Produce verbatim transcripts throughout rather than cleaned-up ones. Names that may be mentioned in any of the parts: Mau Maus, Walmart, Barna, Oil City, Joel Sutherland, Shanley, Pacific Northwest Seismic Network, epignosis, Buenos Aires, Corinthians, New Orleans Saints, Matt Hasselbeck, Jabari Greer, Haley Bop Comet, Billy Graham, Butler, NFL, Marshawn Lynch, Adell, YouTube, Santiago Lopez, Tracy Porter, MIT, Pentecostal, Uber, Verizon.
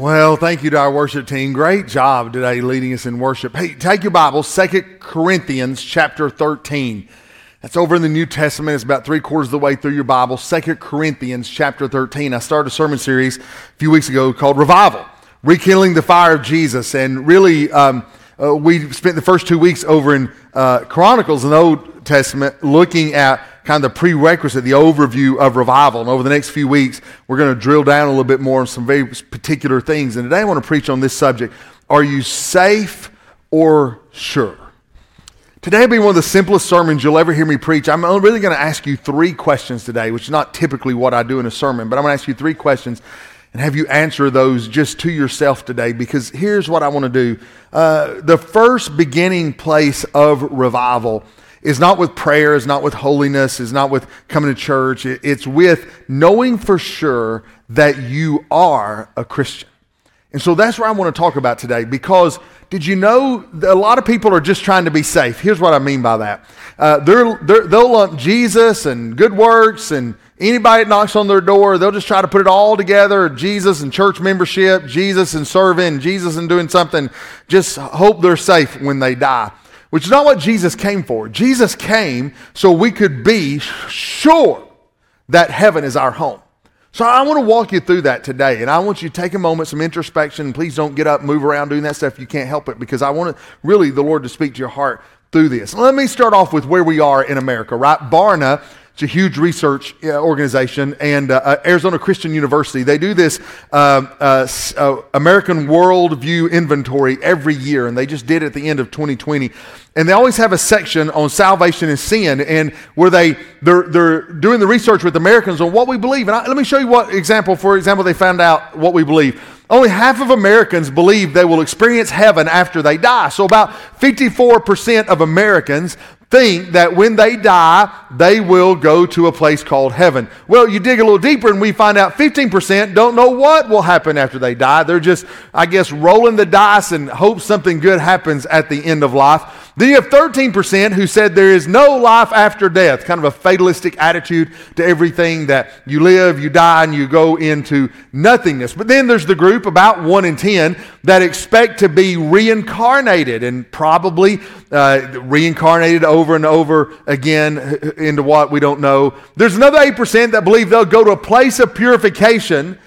Well, thank you to our worship team. Great job today leading us in worship. Hey, take your Bible, Second Corinthians chapter thirteen. That's over in the New Testament. It's about three quarters of the way through your Bible, Second Corinthians chapter thirteen. I started a sermon series a few weeks ago called Revival, Rekindling the Fire of Jesus. And really, um, uh, we spent the first two weeks over in uh, Chronicles in the Old Testament looking at kind of the prerequisite, the overview of revival. And over the next few weeks, we're going to drill down a little bit more on some very particular things. And today I want to preach on this subject. Are you safe or sure? Today will be one of the simplest sermons you'll ever hear me preach. I'm really going to ask you three questions today, which is not typically what I do in a sermon, but I'm going to ask you three questions and have you answer those just to yourself today, because here's what I want to do. Uh, the first beginning place of revival is not with prayer, is not with holiness, is not with coming to church. It's with knowing for sure that you are a Christian. And so that's what I want to talk about today, because did you know a lot of people are just trying to be safe? Here's what I mean by that. Uh, they're, they're, they'll lump Jesus and good works and anybody that knocks on their door, they'll just try to put it all together, Jesus and church membership, Jesus and serving, Jesus and doing something, just hope they're safe when they die. Which is not what Jesus came for. Jesus came so we could be sure that heaven is our home. So I want to walk you through that today. And I want you to take a moment, some introspection. Please don't get up, move around doing that stuff. You can't help it, because I want to really the Lord to speak to your heart through this. Let me start off with where we are in America, right? Barna. It's a huge research organization, and uh, Arizona Christian University. They do this uh, uh, uh, American Worldview Inventory every year, and they just did it at the end of twenty twenty. And they always have a section on salvation and sin, and where they, they're, they're doing the research with Americans on what we believe. And I, let me show you what example, for example, they found out what we believe. Only half of Americans believe they will experience heaven after they die. So about fifty-four percent of Americans think that when they die, they will go to a place called heaven. Well, you dig a little deeper and we find out fifteen percent don't know what will happen after they die. They're just, I guess, rolling the dice and hope something good happens at the end of life. Then you have thirteen percent who said there is no life after death, kind of a fatalistic attitude to everything, that you live, you die, and you go into nothingness. But then there's the group, about one in ten, that expect to be reincarnated, and probably uh, reincarnated over over and over again into what we don't know. There's another eight percent that believe they'll go to a place of purification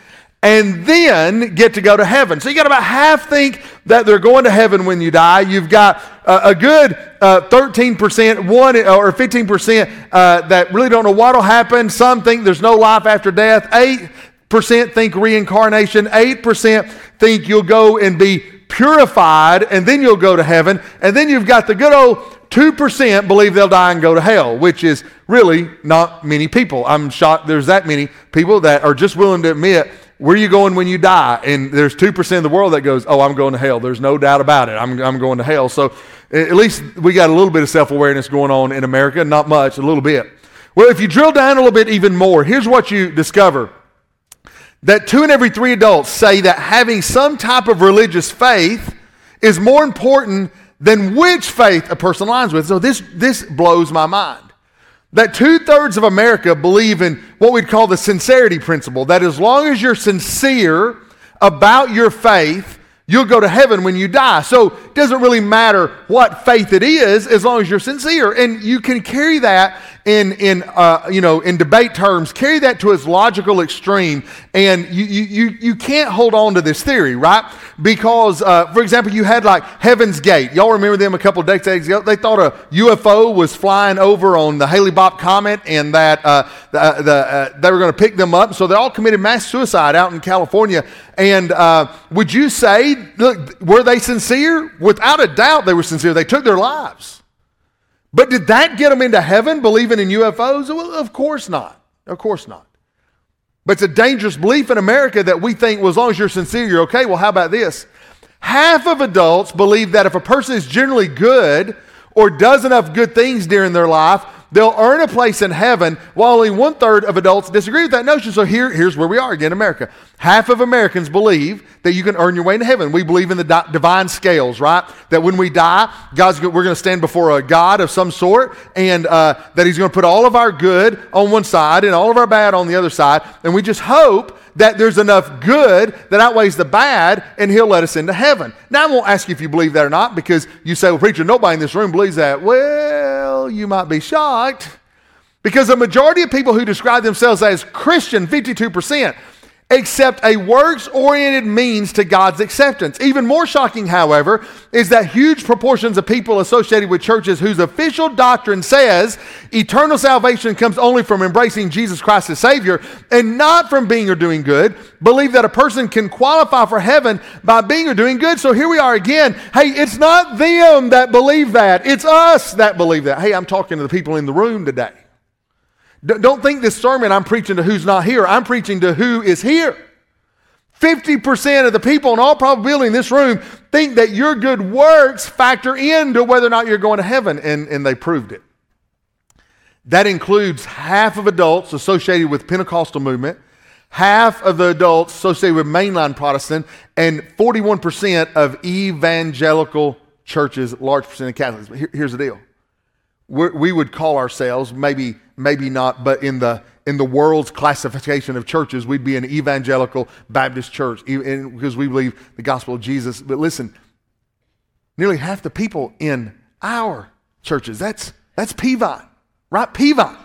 and then get to go to heaven. So you got about half think that they're going to heaven when you die. You've got a, a good uh, thirteen percent, one or fifteen percent uh, that really don't know what'll happen. Some think there's no life after death. eight percent think reincarnation. eight percent think you'll go and be purified and then you'll go to heaven. And then you've got the good old two percent believe they'll die and go to hell, which is really not many people. I'm shocked there's that many people that are just willing to admit, where are you going when you die? And there's two percent of the world that goes, oh, I'm going to hell. There's no doubt about it. I'm, I'm going to hell. So at least we got a little bit of self-awareness going on in America. Not much, a little bit. Well, if you drill down a little bit even more, here's what you discover. That two in every three adults say that having some type of religious faith is more important then which faith a person aligns with. So this, this blows my mind. That two-thirds of America believe in what we'd call the sincerity principle, that as long as you're sincere about your faith, you'll go to heaven when you die. So it doesn't really matter what faith it is as long as you're sincere. And you can carry that in, in uh, you know, in debate terms, carry that to its logical extreme, and you you you can't hold on to this theory, right? Because, uh, for example, you had like Heaven's Gate. Y'all remember them a couple of decades ago? They thought a U F O was flying over on the Haley Bop Comet, and that uh, the, the, uh, they were going to pick them up. So they all committed mass suicide out in California. And uh, would you say, look, were they sincere? Without a doubt, they were sincere. They took their lives. But did that get them into heaven, believing in U F Os? Well, of course not. Of course not. But it's a dangerous belief in America that we think, well, as long as you're sincere, you're okay. Well, how about this? Half of adults believe that if a person is generally good or does enough good things during their life, they'll earn a place in heaven, while only one-third of adults disagree with that notion. So here, here's where we are again, America. Half of Americans believe that you can earn your way into heaven. We believe in the di- divine scales, right? That when we die, God's we're going to stand before a God of some sort, and uh, that he's going to put all of our good on one side and all of our bad on the other side, and we just hope that there's enough good that outweighs the bad, and he'll let us into heaven. Now, I won't ask you if you believe that or not, because you say, well, preacher, nobody in this room believes that. Well, you might be shocked, because the majority of people who describe themselves as Christian, fifty-two percent, accept a works-oriented means to God's acceptance. Even more shocking, however, is that huge proportions of people associated with churches whose official doctrine says eternal salvation comes only from embracing Jesus Christ as Savior and not from being or doing good, believe that a person can qualify for heaven by being or doing good. So here we are again. Hey, it's not them that believe that. It's us that believe that. Hey, I'm talking to the people in the room today. Don't think this sermon I'm preaching to who's not here. I'm preaching to who is here. fifty percent of the people in all probability in this room think that your good works factor into whether or not you're going to heaven, and, and they proved it. That includes half of adults associated with Pentecostal movement, half of the adults associated with mainline Protestant, and forty-one percent of evangelical churches, large percent of Catholics. But here, here's the deal. We're, we would call ourselves, maybe maybe not, but in the in the world's classification of churches, we'd be an evangelical Baptist church, even, because we believe the gospel of Jesus. But listen, nearly half the people in our churches, that's that's Pvine, right? Pvine.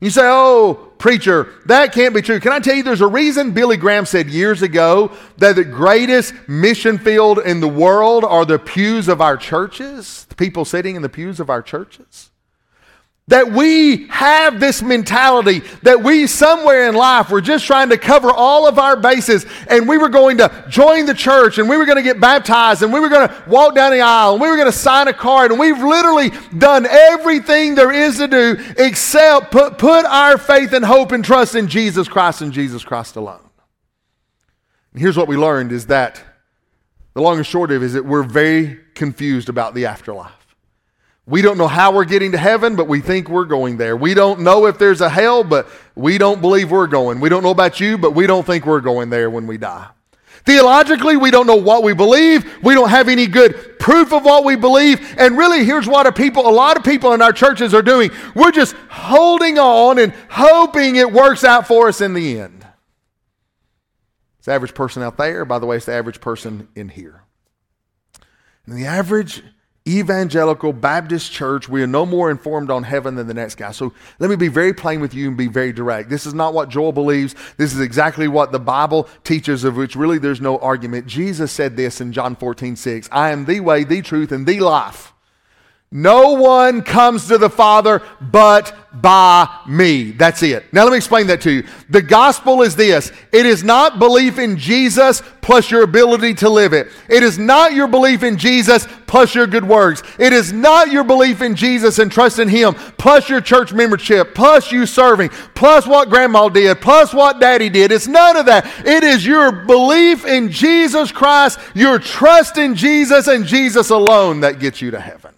You say, oh, preacher, that can't be true. Can I tell you, there's a reason Billy Graham said years ago that the greatest mission field in the world are the pews of our churches, the people sitting in the pews of our churches. That we have this mentality that we somewhere in life were just trying to cover all of our bases, and we were going to join the church, and we were going to get baptized, and we were going to walk down the aisle, and we were going to sign a card, and we've literally done everything there is to do except put, put our faith and hope and trust in Jesus Christ and Jesus Christ alone. And here's what we learned is that the long and short of it is that we're very confused about the afterlife. We don't know how we're getting to heaven, but we think we're going there. We don't know if there's a hell, but we don't believe we're going. We don't know about you, but we don't think we're going there when we die. Theologically, we don't know what we believe. We don't have any good proof of what we believe. And really, here's what a people, a lot of people in our churches are doing. We're just holding on and hoping it works out for us in the end. It's the average person out there. By the way, it's the average person in here. And the average evangelical Baptist church, we are no more informed on heaven than the next guy. So let me be very plain with you and be very direct. This is not what Joel believes. This is exactly what the Bible teaches, of which really there's no argument. Jesus said this in John fourteen six, I am the way, the truth, and the life. No one comes to the Father but by me. That's it. Now let me explain that to you. The gospel is this. It is not belief in Jesus plus your ability to live it. It is not your belief in Jesus plus your good works. It is not your belief in Jesus and trust in him plus your church membership, plus you serving, plus what grandma did, plus what daddy did. It's none of that. It is your belief in Jesus Christ, your trust in Jesus and Jesus alone that gets you to heaven.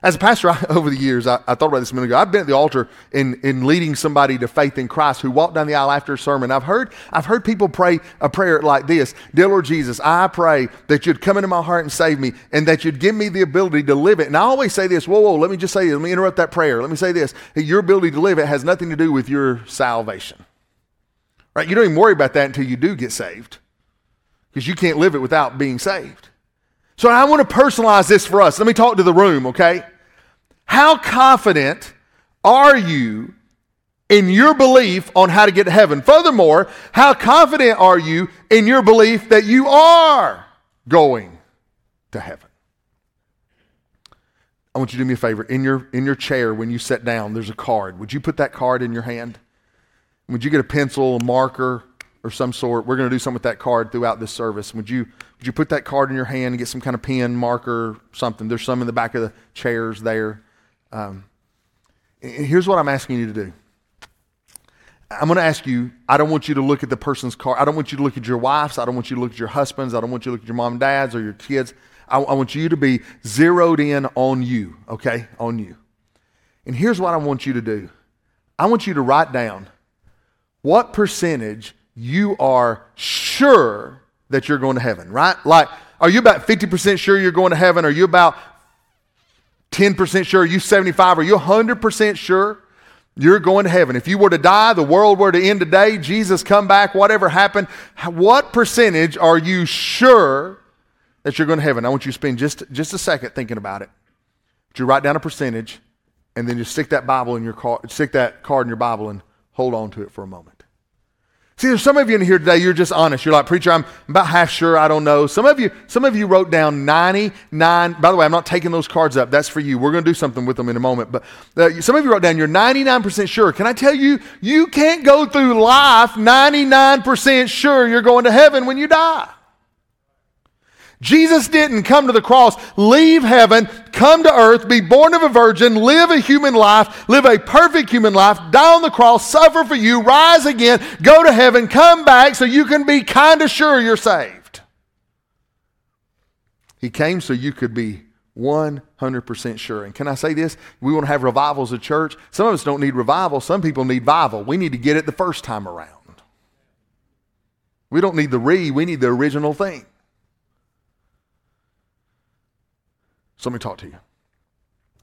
As a pastor, I, over the years, I, I thought about this a minute ago. I've been at the altar in, in leading somebody to faith in Christ who walked down the aisle after a sermon. I've heard, I've heard people pray a prayer like this. Dear Lord Jesus, I pray that you'd come into my heart and save me, and that you'd give me the ability to live it. And I always say this, whoa, whoa, let me just say this. Let me interrupt that prayer. Let me say this. Hey, your ability to live it has nothing to do with your salvation. Right? You don't even worry about that until you do get saved, because you can't live it without being saved. So I want to personalize this for us. Let me talk to the room, okay? How confident are you in your belief on how to get to heaven? Furthermore, how confident are you in your belief that you are going to heaven? I want you to do me a favor. In your, in your chair, when you sit down, there's a card. Would you put that card in your hand? Would you get a pencil, a marker, or some sort? We're going to do something with that card throughout this service. Would you would you put that card in your hand and get some kind of pen, marker, something? There's some in the back of the chairs there. Um, and here's what I'm asking you to do. I'm going to ask you, I don't want you to look at the person's car. I don't want you to look at your wife's. I don't want you to look at your husband's. I don't want you to look at your mom and dad's or your kids. I, I want you to be zeroed in on you, okay, on you. And here's what I want you to do. I want you to write down what percentage you are sure that you're going to heaven, right? Like, are you about fifty percent sure you're going to heaven? Are you about ten percent sure? Are you seventy-five? Are you one hundred percent sure you're going to heaven? If you were to die, the world were to end today, Jesus come back, whatever happened, what percentage are you sure that you're going to heaven? I want you to spend just, just a second thinking about it. But you write down a percentage, and then just stick that Bible in your car, stick that card in your Bible, and hold on to it for a moment. See, there's some of you in here today, you're just honest. You're like, preacher, I'm about half sure, I don't know. Some of you, some of you wrote down ninety-nine. By the way, I'm not taking those cards up. That's for you. We're going to do something with them in a moment. But uh, some of you wrote down, you're ninety-nine percent sure. Can I tell you, you can't go through life ninety-nine percent sure you're going to heaven when you die. Jesus didn't come to the cross, leave heaven, come to earth, be born of a virgin, live a human life, live a perfect human life, die on the cross, suffer for you, rise again, go to heaven, come back so you can be kind of sure you're saved. He came so you could be one hundred percent sure. And can I say this? We want to have revivals at church. Some of us don't need revival. Some people need vival. We need to get it the first time around. We don't need the re, we need the original thing. So let me talk to you,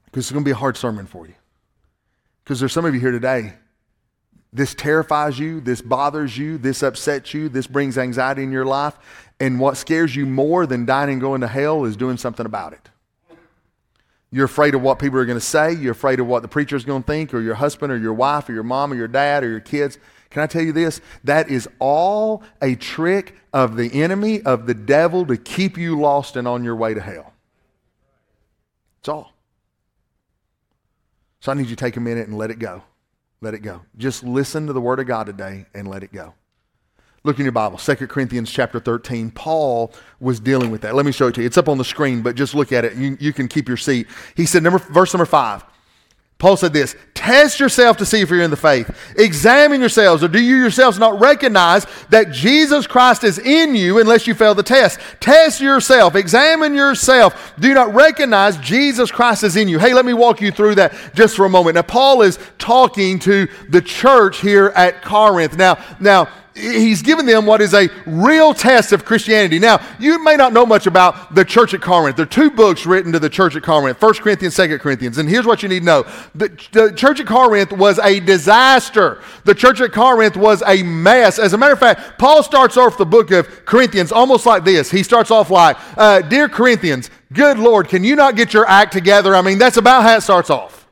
because it's going to be a hard sermon for you, because there's some of you here today, this terrifies you, this bothers you, this upsets you, this brings anxiety in your life, and what scares you more than dying and going to hell is doing something about it. You're afraid of what people are going to say, you're afraid of what the preacher is going to think, or your husband, or your wife, or your mom, or your dad, or your kids. Can I tell you this? That is all a trick of the enemy, of the devil, to keep you lost and on your way to hell. All. So I need you to take a minute and let it go. Let it go. Just listen to the Word of God today and let it go. Look in your Bible, Second Corinthians chapter thirteen. Paul was dealing with that. Let me show it to you. It's up on the screen, but just look at it. You, you can keep your seat. He said, number, verse number five, Paul said this, test yourself to see if you're in the faith. Examine yourselves, or do you yourselves not recognize that Jesus Christ is in you unless you fail the test? Test yourself. Examine yourself. Do you not recognize Jesus Christ is in you? Hey, let me walk you through that just for a moment. Now, Paul is talking to the church here at Corinth. Now, now, he's given them what is a real test of Christianity. Now, you may not know much about the church at Corinth. There are two books written to the church at Corinth, First Corinthians, Second Corinthians. And here's what you need to know. The, the church at Corinth was a disaster. The church at Corinth was a mess. As a matter of fact, Paul starts off the book of Corinthians almost like this. He starts off like, uh, Dear Corinthians, good Lord, can you not get your act together? I mean, that's about how it starts off.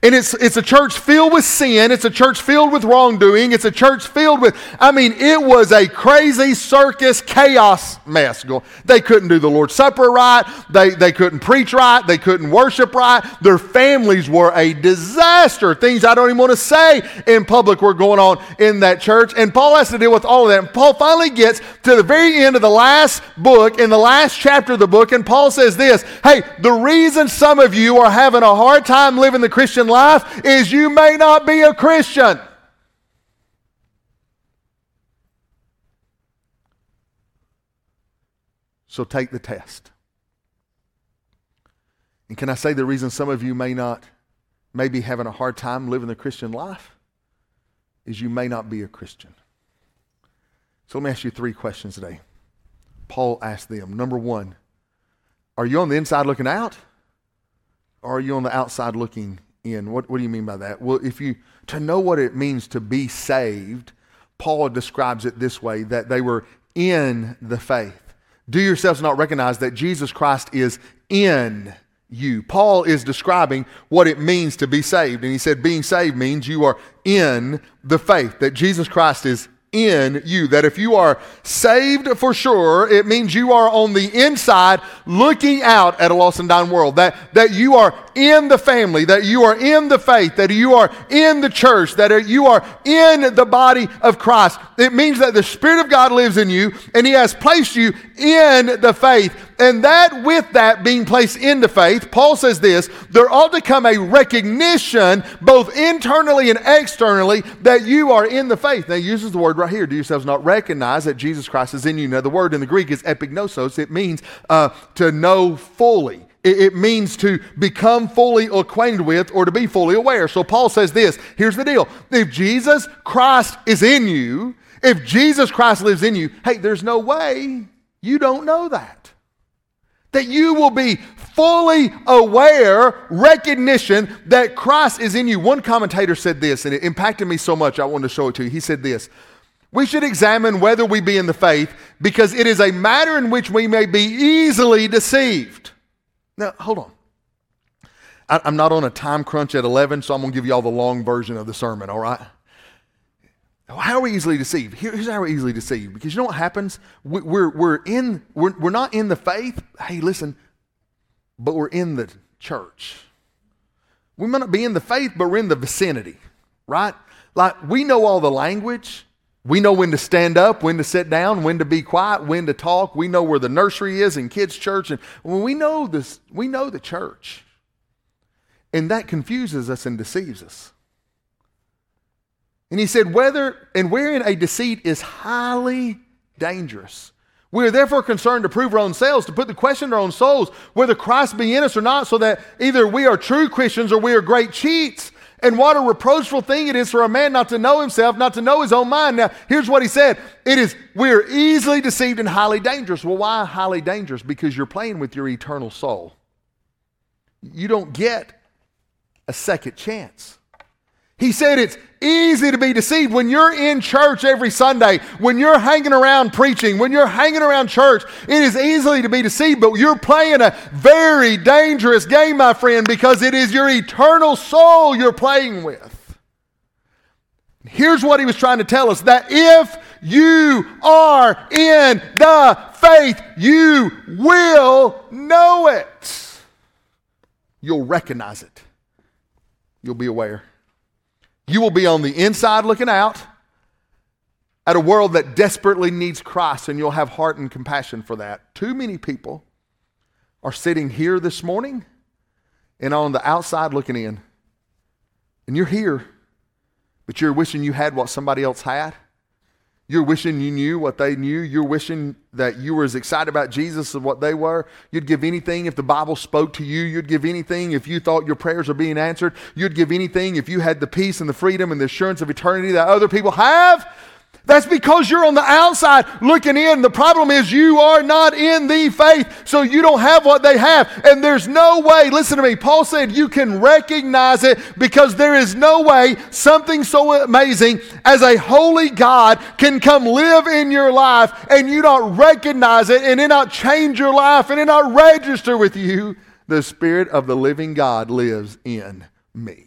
And it's it's a church filled with sin. It's a church filled with wrongdoing. It's a church filled with, I mean, it was a crazy circus chaos mess. They couldn't do the Lord's Supper right. They, they couldn't preach right. They couldn't worship right. Their families were a disaster. Things I don't even want to say in public were going on in that church. And Paul has to deal with all of that. And Paul finally gets to the very end of the last book, in the last chapter of the book, and Paul says this, hey, the reason some of you are having a hard time living the Christian life is you may not be a Christian. So take the test. And can I say the reason some of you may not, may be having a hard time living the Christian life is you may not be a Christian. So let me ask you three questions today. Paul asked them, number one, are you on the inside looking out, or are you on the outside looking in? What, what do you mean by that? Well, if you, to know what it means to be saved, Paul describes it this way, that they were in the faith. Do yourselves not recognize that Jesus Christ is in you? Paul is describing what it means to be saved. And he said, being saved means you are in the faith, that Jesus Christ is in you, that if you are saved for sure, it means you are on the inside looking out at a lost and dying world, that, that you are in the family, that you are in the faith, that you are in the church, that you are in the body of Christ. It means that the Spirit of God lives in you and He has placed you in the faith. And that with that being placed into faith, Paul says this, there ought to come a recognition both internally and externally that you are in the faith. Now he uses the word right here, do yourselves not recognize that Jesus Christ is in you. Now the word in the Greek is epignosis. It means uh, to know fully. It, it means to become fully acquainted with or to be fully aware. So Paul says this, here's the deal. If Jesus Christ is in you, if Jesus Christ lives in you, hey, there's no way you don't know that. That you will be fully aware, recognition that Christ is in you. One commentator said this, and it impacted me so much, I wanted to show it to you. He said this, we should examine whether we be in the faith because it is a matter in which we may be easily deceived. Now, hold on. I, I'm not on a time crunch at eleven, so I'm going to give you all the long version of the sermon, all right? How are we easily deceived? Here's how we're easily deceived. Because you know what happens? We're, we're, in, we're, we're not in the faith. Hey, listen, but we're in the church. We might not be in the faith, but we're in the vicinity, right? Like, we know all the language. We know when to stand up, when to sit down, when to be quiet, when to talk. We know where the nursery is and kids' church. And we know this, we know the church. And that confuses us and deceives us. And he said, whether and wherein a deceit is highly dangerous. We are therefore concerned to prove our own selves, to put the question to our own souls, whether Christ be in us or not, so that either we are true Christians or we are great cheats. And what a reproachful thing it is for a man not to know himself, not to know his own mind. Now, here's what he said. It is, we're easily deceived and highly dangerous. Well, why highly dangerous? Because you're playing with your eternal soul. You don't get a second chance. He said it's easy to be deceived. When you're in church every Sunday, when you're hanging around preaching, when you're hanging around church, it is easy to be deceived, but you're playing a very dangerous game, my friend, because it is your eternal soul you're playing with. Here's what he was trying to tell us, that if you are in the faith, you will know it. You'll recognize it. You'll be aware. You will be on the inside looking out at a world that desperately needs Christ, and you'll have heart and compassion for that. Too many people are sitting here this morning and on the outside looking in. And you're here, but you're wishing you had what somebody else had. You're wishing you knew what they knew. You're wishing that you were as excited about Jesus as what they were. You'd give anything if the Bible spoke to you. You'd give anything if you thought your prayers are being answered. You'd give anything if you had the peace and the freedom and the assurance of eternity that other people have. That's because you're on the outside looking in. The problem is you are not in the faith, so you don't have what they have. And there's no way, listen to me, Paul said you can recognize it because there is no way something so amazing as a holy God can come live in your life and you not recognize it and it not change your life and it not register with you. The Spirit of the living God lives in me.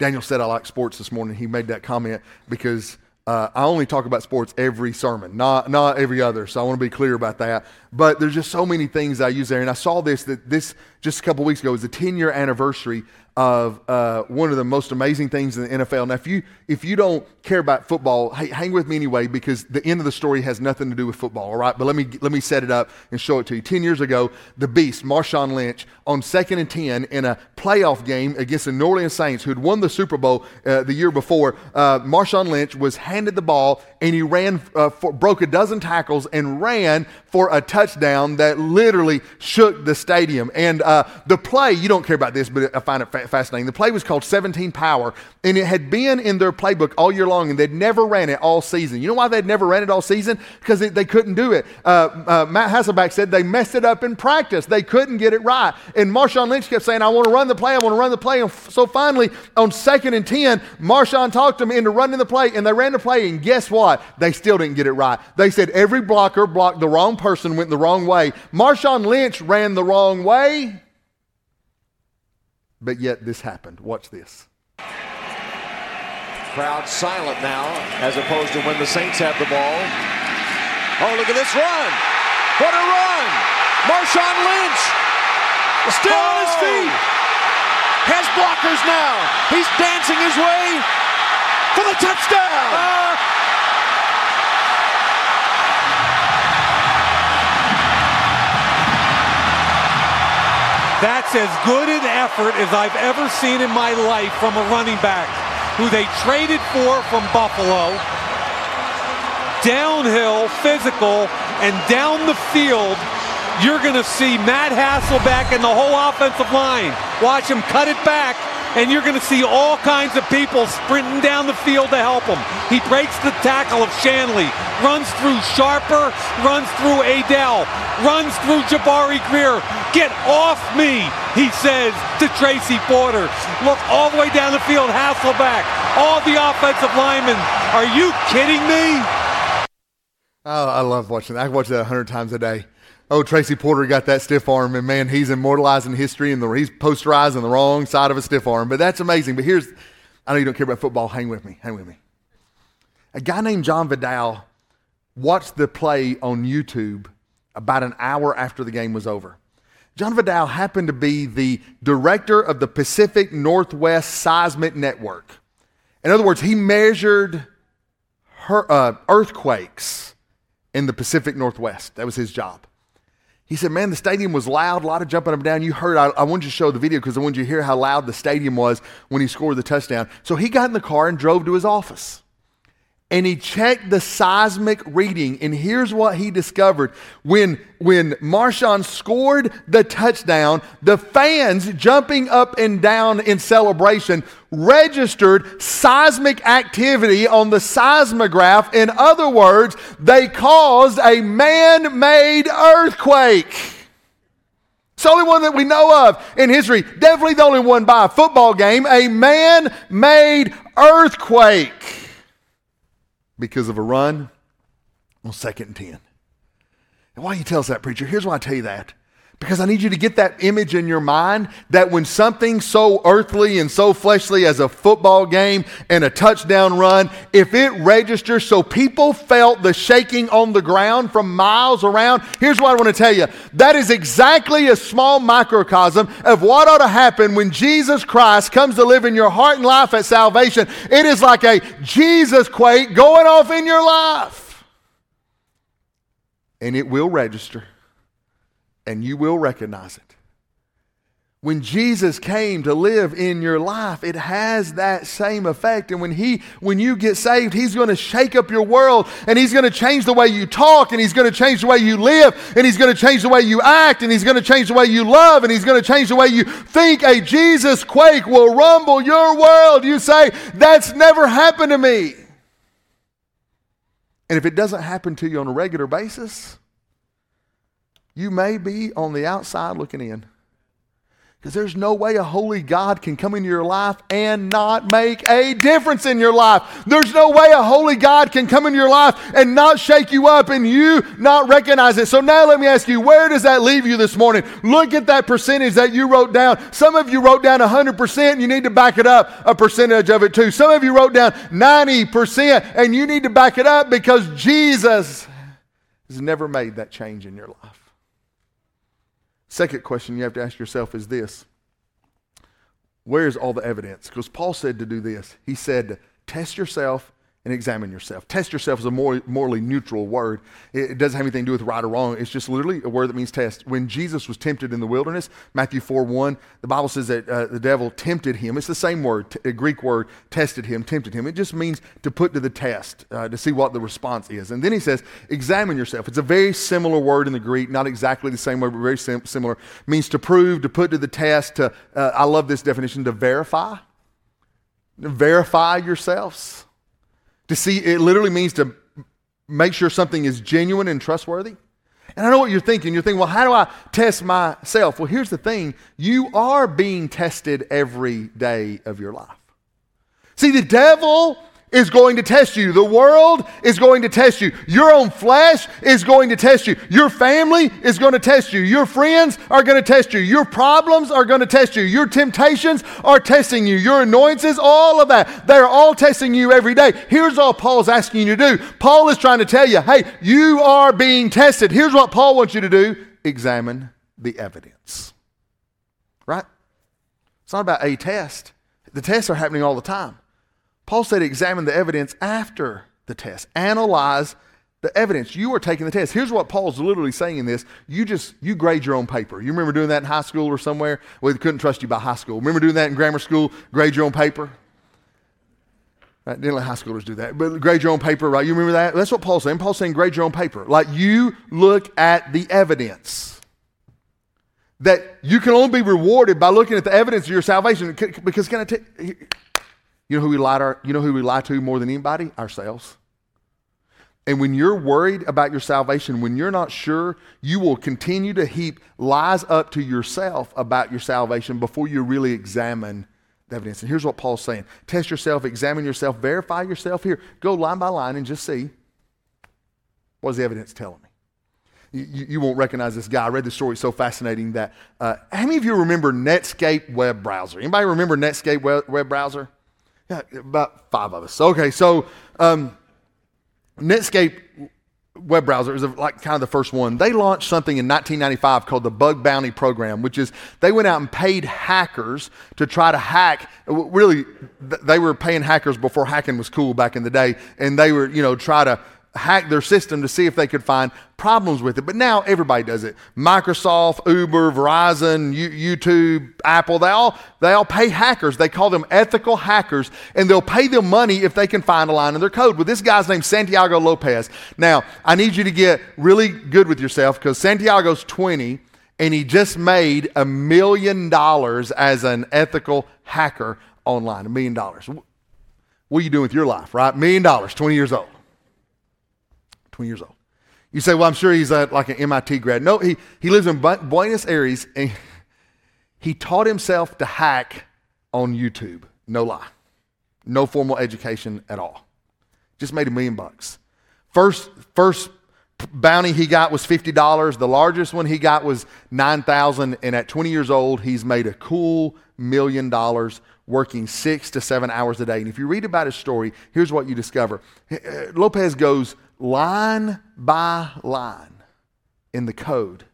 Daniel said, I like sports this morning. He made that comment because uh, I only talk about sports every sermon, not not every other. So I want to be clear about that. But there's just so many things I use there. And I saw this, that this just a couple weeks ago, is the ten-year anniversary of uh, one of the most amazing things in the N F L. Now, if you if you don't care about football, hey, hang with me anyway, because the end of the story has nothing to do with football, all right? But let me let me set it up and show it to you. Ten years ago, the beast, Marshawn Lynch, on second and ten in a playoff game against the New Orleans Saints, who had won the Super Bowl uh, the year before, uh, Marshawn Lynch was handed the ball, and he ran, uh, for, broke a dozen tackles and ran for a touchdown that literally shook the stadium. And uh, the play, you don't care about this, but I find it fa- fascinating. The play was called seventeen power, and it had been in their playbook all year long, and they'd never ran it all season. You know why they'd never ran it all season? Because they, they couldn't do it. Uh, uh, Matt Hasselbeck said they messed it up in practice. They couldn't get it right. And Marshawn Lynch kept saying, I want to run the play, I want to run the play. And f- so finally, on second and ten, Marshawn talked them into running the play, and they ran the play, and guess what? They still didn't get it right. They said every blocker blocked the wrong person, went the wrong way. Marshawn Lynch ran the wrong way. But yet this happened. Watch this. Crowd silent now, as opposed to when the Saints have the ball. Oh, look at this run. What a run. Marshawn Lynch Still oh. on his feet. Has blockers now. He's dancing his way for the touchdown. Uh. That's as good an effort as I've ever seen in my life from a running back who they traded for from Buffalo. Downhill, physical, and down the field. You're going to see Matt Hasselbeck and the whole offensive line. Watch him cut it back, and you're going to see all kinds of people sprinting down the field to help him. He breaks the tackle of Shanley, runs through Sharper, runs through Adell, runs through Jabari Greer. Get off me, he says to Tracy Porter. Look all the way down the field, Hasselbeck, all the offensive linemen. Are you kidding me? Oh, I love watching that. I watch that a hundred times a day. Oh, Tracy Porter got that stiff arm, and man, he's immortalizing history, and the, he's posterizing the wrong side of a stiff arm, but that's amazing. But here's, I know you don't care about football, hang with me, hang with me. A guy named John Vidal watched the play on YouTube about an hour after the game was over. John Vidal happened to be the director of the Pacific Northwest Seismic Network. In other words, he measured her, uh, earthquakes in the Pacific Northwest. That was his job. He said, man, the stadium was loud, a lot of jumping up and down. You heard, I, I wanted you to show the video because I wanted you to hear how loud the stadium was when he scored the touchdown. So he got in the car and drove to his office. And he checked the seismic reading. And here's what he discovered. When, when Marshawn scored the touchdown, the fans jumping up and down in celebration registered seismic activity on the seismograph. In other words, they caused a man-made earthquake. It's the only one that we know of in history. Definitely the only one by a football game. A man-made earthquake. Because of a run on second and ten. And why you tell us that, preacher? Here's why I tell you that. Because I need you to get that image in your mind that when something so earthly and so fleshly as a football game and a touchdown run, if it registers so people felt the shaking on the ground from miles around, here's what I want to tell you. That is exactly a small microcosm of what ought to happen when Jesus Christ comes to live in your heart and life at salvation. It is like a Jesus quake going off in your life. And it will register. And you will recognize it. When Jesus came to live in your life, it has that same effect. And when he, when you get saved, he's going to shake up your world, and he's going to change the way you talk, and he's going to change the way you live, and he's going to change the way you act, and he's going to change the way you love, and he's going to change the way you think. A Jesus quake will rumble your world. You say, that's never happened to me. And if it doesn't happen to you on a regular basis, you may be on the outside looking in. Because there's no way a holy God can come into your life and not make a difference in your life. There's no way a holy God can come into your life and not shake you up and you not recognize it. So now let me ask you, where does that leave you this morning? Look at that percentage that you wrote down. Some of you wrote down one hundred percent and you need to back it up a percentage of it too. Some of you wrote down ninety percent and you need to back it up because Jesus has never made that change in your life. Second question you have to ask yourself is this. Where's all the evidence? Because Paul said to do this. He said, test yourself and examine yourself. Test yourself is a more morally neutral word. It doesn't have anything to do with right or wrong. It's just literally a word that means test. When Jesus was tempted in the wilderness, Matthew four one, the Bible says that uh, the devil tempted him. It's the same word, t- a Greek word, tested him, tempted him. It just means to put to the test, uh, to see what the response is. And then he says, examine yourself. It's a very similar word in the Greek, not exactly the same word, but very sim- similar. It means to prove, to put to the test, to, uh, I love this definition, to verify. To verify yourselves. To see, it literally means to make sure something is genuine and trustworthy. And I know what you're thinking. You're thinking, well, how do I test myself? Well, here's the thing. You are being tested every day of your life. See, the devil is going to test you. The world is going to test you. Your own flesh is going to test you. Your family is going to test you. Your friends are going to test you. Your problems are going to test you. Your temptations are testing you. Your annoyances, all of that, they're all testing you every day. Here's all Paul's asking you to do. Paul is trying to tell you, hey, you are being tested. Here's what Paul wants you to do. Examine the evidence. right? It's not about a test. The tests are happening all the time. Paul said examine the evidence after the test. Analyze the evidence. You are taking the test. Here's what Paul's literally saying in this. You just, you grade your own paper. You remember doing that in high school or somewhere? Well, they couldn't trust you by high school. Remember doing that in grammar school? Grade your own paper. Right? Didn't let high schoolers do that. But grade your own paper, right? You remember that? That's what Paul's saying. Paul's saying grade your own paper. Like you look at the evidence. That you can only be rewarded by looking at the evidence of your salvation. Because can I tell you, you know who we lie to, our, you know who we lie to more than anybody? Ourselves. And when you're worried about your salvation, when you're not sure, you will continue to heap lies up to yourself about your salvation before you really examine the evidence. And here's what Paul's saying. Test yourself, examine yourself, verify yourself here. Go line by line and just see, what's the evidence telling me? You, you won't recognize this guy. I read the story, it's so fascinating that, uh, how many of you remember Netscape web browser? Anybody remember Netscape web, web browser? Yeah, about five of us. Okay, so... Um, Netscape web browser is like kind of the first one. They launched something in nineteen ninety-five called the Bug Bounty Program, which is they went out and paid hackers to try to hack. Really, they were paying hackers before hacking was cool back in the day, and they were, you know, try to hack their system to see if they could find problems with it. But now everybody does it. Microsoft, Uber, Verizon, U- YouTube, Apple, they all they all pay hackers. They call them ethical hackers, and they'll pay them money if they can find a line in their code. Well, this guy's named Santiago Lopez. Now, I need you to get really good with yourself because Santiago's twenty, and he just made a million dollars as an ethical hacker online, a million dollars. What are you doing with your life, right? Million dollars, twenty years old. twenty years old. You say, well, I'm sure he's a, like an M I T grad. No, he, he lives in Buenos Aires, and he taught himself to hack on YouTube. No lie. No formal education at all. Just made a million bucks. First first bounty he got was fifty dollars. The largest one he got was nine thousand dollars, and at twenty years old, he's made a cool million dollars working six to seven hours a day. And if you read about his story, here's what you discover. Lopez goes line by line in the code,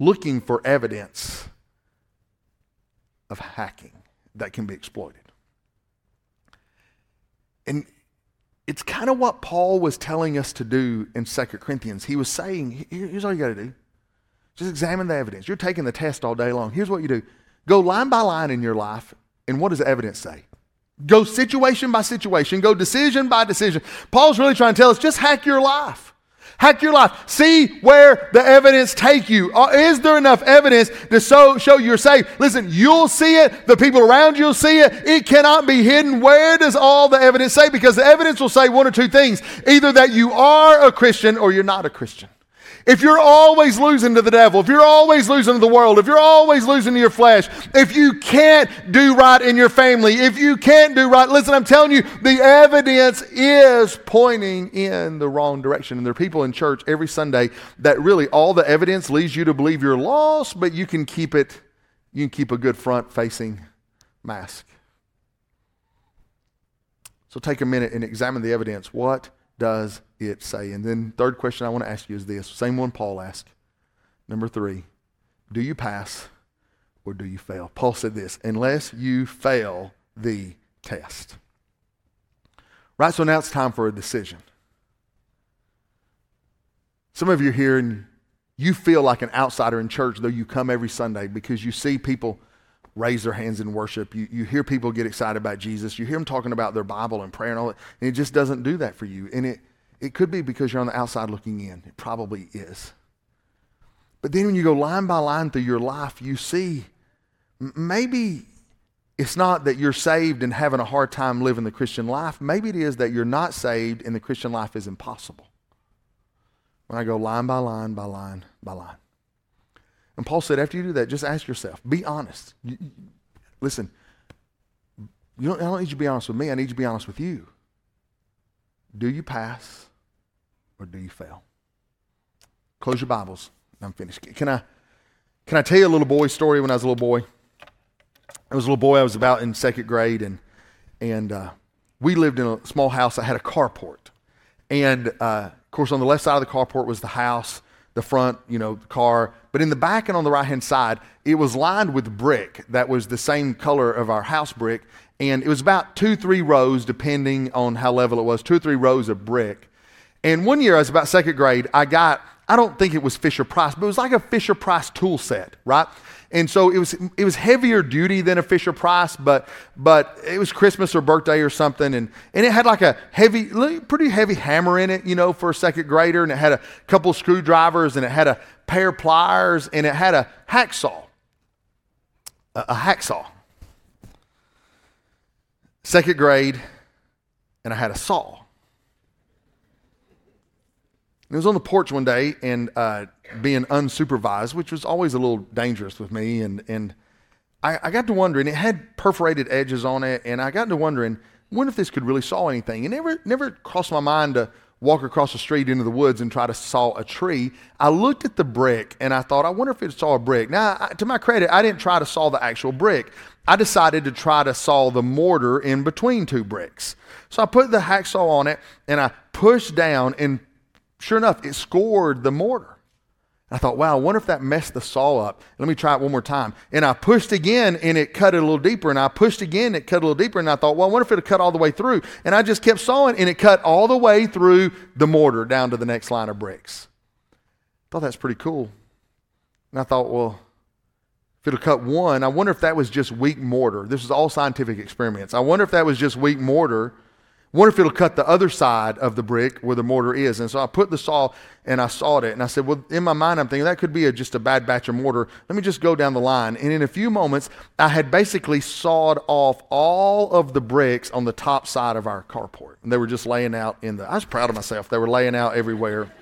looking for evidence of hacking that can be exploited. And it's kind of what Paul was telling us to do in Second Corinthians. He was saying, here's all you got to do. Just examine the evidence. You're taking the test all day long. Here's what you do. Go line by line in your life, and what does the evidence say? Go situation by situation. Go decision by decision. Paul's really trying to tell us, just hack your life. Hack your life. See where the evidence take you. Is there enough evidence to so, show you're saved? Listen, you'll see it. The people around you will see it. It cannot be hidden. Where does all the evidence say? Because the evidence will say one or two things. Either that you are a Christian or you're not a Christian. If you're always losing to the devil, if you're always losing to the world, if you're always losing to your flesh, if you can't do right in your family, if you can't do right, listen, I'm telling you, the evidence is pointing in the wrong direction. And there are people in church every Sunday that really all the evidence leads you to believe you're lost, but you can keep it, you can keep a good front-facing mask. So take a minute and examine the evidence. What does it say? And then third question I want to ask you is this, same one Paul asked. Number three, do you pass or do you fail? Paul said this, unless you fail the test. Right, so now it's time for a decision. Some of you are here and you feel like an outsider in church, though you come every Sunday because you see people raise their hands in worship. You, you hear people get excited about Jesus. You hear them talking about their Bible and prayer and all that. And it just doesn't do that for you. And it, it could be because you're on the outside looking in. It probably is. But then when you go line by line through your life, you see maybe it's not that you're saved and having a hard time living the Christian life. Maybe it is that you're not saved and the Christian life is impossible. When I go line by line by line by line. And Paul said, after you do that, just ask yourself, be honest. You, you, listen, you don't, I don't need you to be honest with me. I need you to be honest with you. Do you pass or do you fail? Close your Bibles. I'm finished. Can I, can I tell you a little boy story when I was a little boy? I was a little boy. I was about in second grade, and and uh, we lived in a small house that had a carport. And, uh, of course, on the left side of the carport was the house, the front, you know, the car, But in the back and on the right-hand side, it was lined with brick that was the same color of our house brick. And it was about two, three rows, depending on how level it was, two or three rows of brick. And one year, I was about second grade, I got, I don't think it was Fisher-Price, but it was like a Fisher-Price tool set, right? And so it was it was heavier duty than a Fisher-Price, but but it was Christmas or birthday or something, and, and it had like a heavy, pretty heavy hammer in it, you know, for a second grader, and it had a couple screwdrivers, and it had a pair of pliers, and it had a hacksaw, a, a hacksaw. Second grade, and I had a saw. It was on the porch one day, and uh, being unsupervised, which was always a little dangerous with me, and and I, I got to wondering. It had perforated edges on it, and I got to wondering, what if this could really saw anything? It never never crossed my mind to walk across the street into the woods and try to saw a tree. I looked at the brick, and I thought, I wonder if it saw a brick. Now, I, to my credit, I didn't try to saw the actual brick. I decided to try to saw the mortar in between two bricks. So I put the hacksaw on it, and I pushed down, and sure enough, it scored the mortar. I thought, wow, I wonder if that messed the saw up. Let me try it one more time. And I pushed again, and it cut it a little deeper. And I pushed again, it cut a little deeper. And I thought, well, I wonder if it'll cut all the way through. And I just kept sawing, and it cut all the way through the mortar down to the next line of bricks. I thought that's pretty cool. And I thought, well, if it'll cut one, I wonder if that was just weak mortar. This is all scientific experiments. I wonder if that was just weak mortar. Wonder if it'll cut the other side of the brick where the mortar is. And so I put the saw and I sawed it. And I said, well, in my mind, I'm thinking that could be a, just a bad batch of mortar. Let me just go down the line. And in a few moments, I had basically sawed off all of the bricks on the top side of our carport. And they were just laying out in the, I was proud of myself. They were laying out everywhere.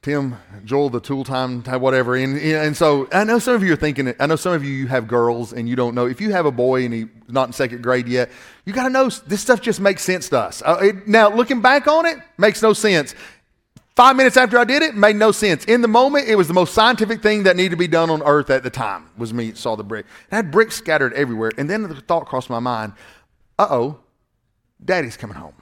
Tim, Joel, the tool time, whatever. And, and so I know some of you are thinking, I know some of you, you have girls and you don't know. If you have a boy and he's not in second grade yet, you got to know this stuff just makes sense to us. Uh, it, now, looking back on it, makes no sense. Five minutes after I did it, made no sense. In the moment, it was the most scientific thing that needed to be done on earth at the time was me saw the brick. And I had bricks scattered everywhere. And then the thought crossed my mind, uh-oh, Daddy's coming home.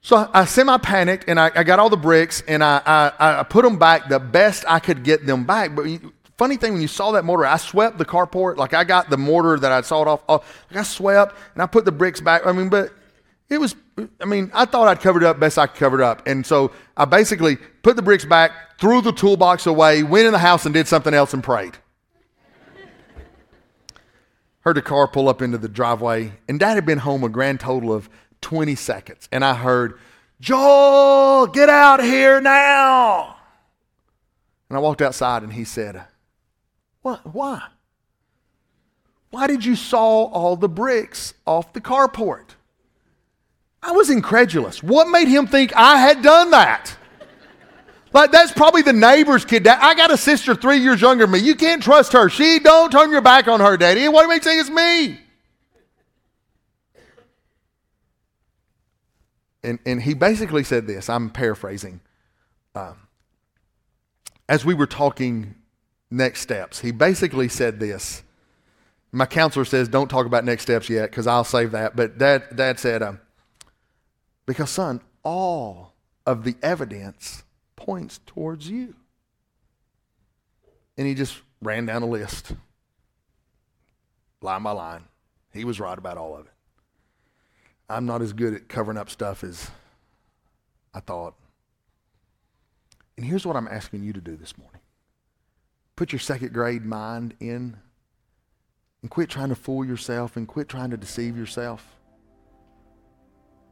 So I semi-panicked, and I, I got all the bricks, and I, I, I put them back the best I could get them back. But you, funny thing, when you saw that mortar, I swept the carport. Like, I got the mortar that I sawed off. off. Like I swept, and I put the bricks back. I mean, but it was, I mean, I thought I'd covered it up best I could cover it up. And so I basically put the bricks back, threw the toolbox away, went in the house and did something else and prayed. Heard a car pull up into the driveway, and Dad had been home a grand total of twenty seconds, and I heard, Joel, get out here now. And I walked outside, and he said, what? Why? Why did you saw all the bricks off the carport? I was incredulous. What made him think I had done that? Like, that's probably the neighbor's kid. I got a sister three years younger than me. You can't trust her. She don't turn your back on her, Daddy. What makes you think it's me? And and he basically said this, I'm paraphrasing. Um, as we were talking next steps, he basically said this. My counselor says, don't talk about next steps yet because I'll save that. But Dad, Dad said, um, because son, all of the evidence points towards you. And he just ran down a list, line by line. He was right about all of it. I'm not as good at covering up stuff as I thought. And here's what I'm asking you to do this morning. Put your second grade mind in and quit trying to fool yourself and quit trying to deceive yourself.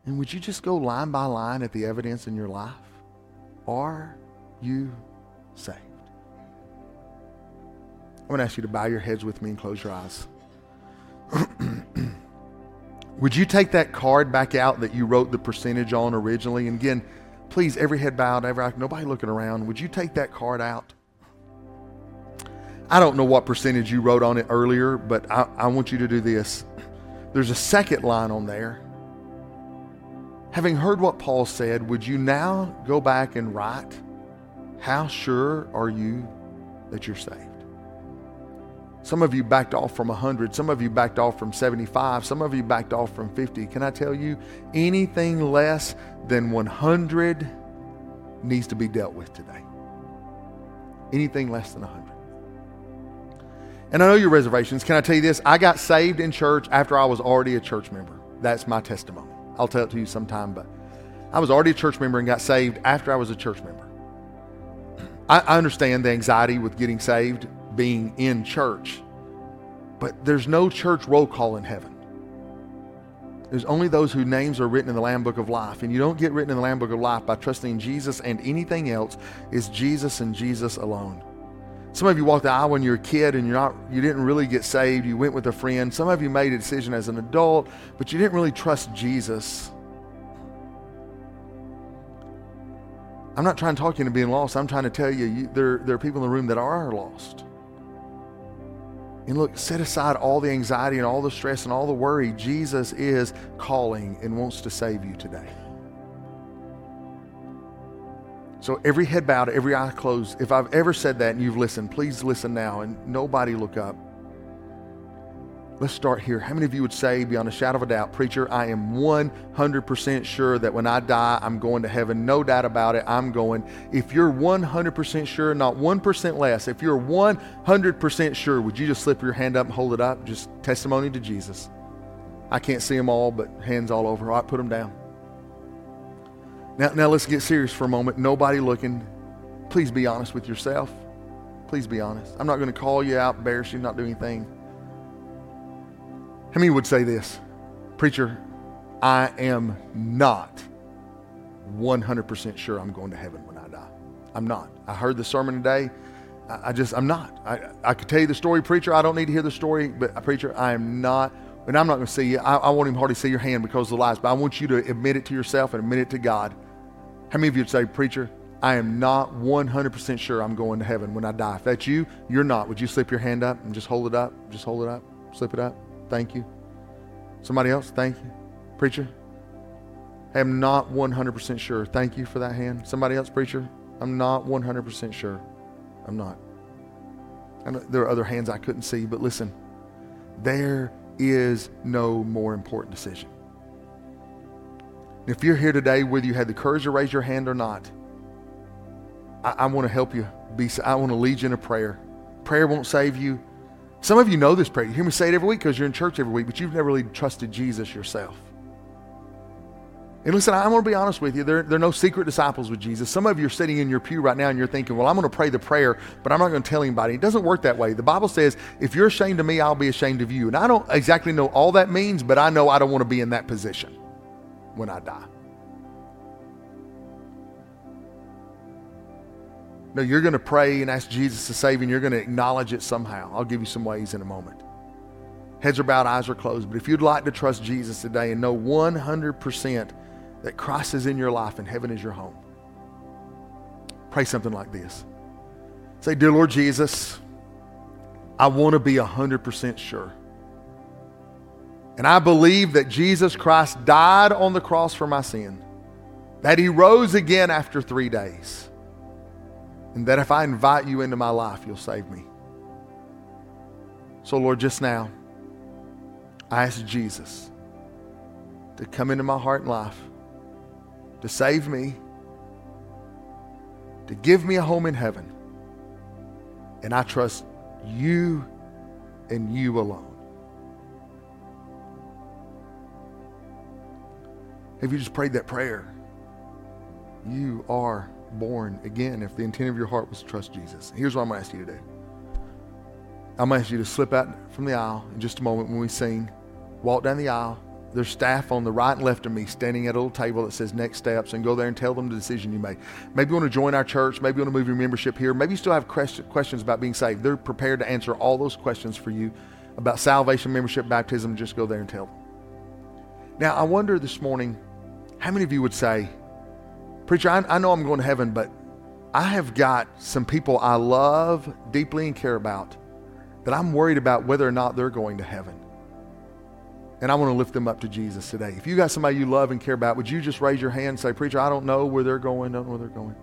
And would you just go line by line at the evidence in your life? Are you saved? I'm going to ask you to bow your heads with me and close your eyes. Would you take that card back out that you wrote the percentage on originally? And again, please, every head bowed, every eye, nobody looking around. Would you take that card out? I don't know what percentage you wrote on it earlier, but I, I want you to do this. There's a second line on there. Having heard what Paul said, would you now go back and write, how sure are you that you're saved? Some of you backed off from one hundred. Some of you backed off from seventy-five. Some of you backed off from fifty. Can I tell you, anything less than one hundred needs to be dealt with today. Anything less than one hundred. And I know your reservations. Can I tell you this? I got saved in church after I was already a church member. That's my testimony. I'll tell it to you sometime, but I was already a church member and got saved after I was a church member. I, I understand the anxiety with getting saved, being in church, but there's no church roll call in heaven. There's only those whose names are written in the Lamb Book of Life, and you don't get written in the Lamb Book of Life by trusting Jesus and anything else. It's Jesus and Jesus alone. Some of you walked the aisle when you were a kid and you're not, you didn't really get saved. You went with a friend. Some of you made a decision as an adult, but you didn't really trust Jesus. I'm not trying to talk you into being lost. I'm trying to tell you, you there, there are people in the room that are lost. And look, set aside all the anxiety and all the stress and all the worry. Jesus is calling and wants to save you today. So every head bowed, every eye closed. If I've ever said that and you've listened, please listen now and nobody look up. Let's start here. How many of you would say beyond a shadow of a doubt, preacher, I am one hundred percent sure that when I die, I'm going to heaven. No doubt about it, I'm going. If you're one hundred percent sure, not one percent less, if you're one hundred percent sure, would you just slip your hand up and hold it up? Just testimony to Jesus. I can't see them all, but hands all over. All right, put them down. Now, now let's get serious for a moment. Nobody looking. Please be honest with yourself. Please be honest. I'm not going to call you out, embarrass you, not do anything. How many would say this? Preacher, I am not one hundred percent sure I'm going to heaven when I die. I'm not. I heard the sermon today. I, I just, I'm not. I, I could tell you the story, preacher. I don't need to hear the story, but preacher, I am not. And I'm not going to see you. I, I won't even hardly see your hand because of the lies, but I want you to admit it to yourself and admit it to God. How many of you would say, preacher, I am not one hundred percent sure I'm going to heaven when I die? If that's you, you're not. Would you slip your hand up and just hold it up? Just hold it up. Slip it up. Thank you. Somebody else? Thank you. Preacher, I am not one hundred percent sure. Thank you for that hand. Somebody else, preacher, I'm not one hundred percent sure. I'm not. I know there are other hands I couldn't see, but listen, there is no more important decision. If you're here today, whether you had the courage to raise your hand or not, I, I want to help you. Be, I want to lead you in a prayer. Prayer won't save you. Some of you know this prayer. You hear me say it every week because you're in church every week, but you've never really trusted Jesus yourself. And listen, I'm going to be honest with you. There, there are no secret disciples with Jesus. Some of you are sitting in your pew right now and you're thinking, well, I'm going to pray the prayer, but I'm not going to tell anybody. It doesn't work that way. The Bible says, if you're ashamed of me, I'll be ashamed of you. And I don't exactly know all that means, but I know I don't want to be in that position when I die. No, you're going to pray and ask Jesus to save you, and you're going to acknowledge it somehow. I'll give you some ways in a moment. Heads are bowed, eyes are closed. But if you'd like to trust Jesus today and know one hundred percent that Christ is in your life and heaven is your home, pray something like this. Say, dear Lord Jesus, I want to be one hundred percent sure. And I believe that Jesus Christ died on the cross for my sin, that he rose again after three days, and that if I invite you into my life, you'll save me. So Lord, just now, I ask Jesus to come into my heart and life, to save me, to give me a home in heaven. And I trust you and you alone. If you just prayed that prayer, you are born again if the intent of your heart was to trust Jesus. Here's what I'm going to ask you to do. I'm going to ask you to slip out from the aisle in just a moment when we sing. Walk down the aisle. There's staff on the right and left of me standing at a little table that says next steps, and go there and tell them the decision you made. Maybe you want to join our church. Maybe you want to move your membership here. Maybe you still have questions about being saved. They're prepared to answer all those questions for you about salvation, membership, baptism. Just go there and tell them. Now, I wonder this morning, how many of you would say, preacher, I, I know I'm going to heaven, but I have got some people I love deeply and care about that I'm worried about whether or not they're going to heaven. And I want to lift them up to Jesus today. If you got somebody you love and care about, would you just raise your hand and say, preacher, I don't know where they're going, don't know where they're going.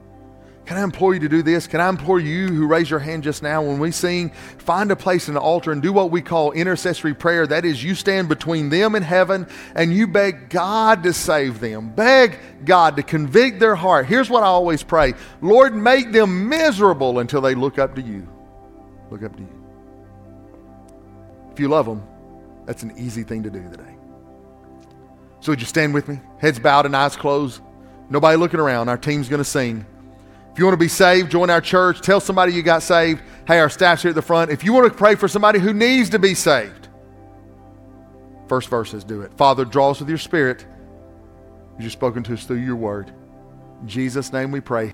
Can I implore you to do this? Can I implore you who raised your hand just now when we sing, find a place in the altar and do what we call intercessory prayer. That is, you stand between them and heaven and you beg God to save them. Beg God to convict their heart. Here's what I always pray. Lord, make them miserable until they look up to you. Look up to you. If you love them, that's an easy thing to do today. So would you stand with me? Heads bowed and eyes closed. Nobody looking around. Our team's going to sing. If you want to be saved, join our church. Tell somebody you got saved. Hey, our staff's here at the front. If you want to pray for somebody who needs to be saved, first verse is do it. Father, draw us with your spirit. You've spoken to us through your word. In Jesus' name we pray.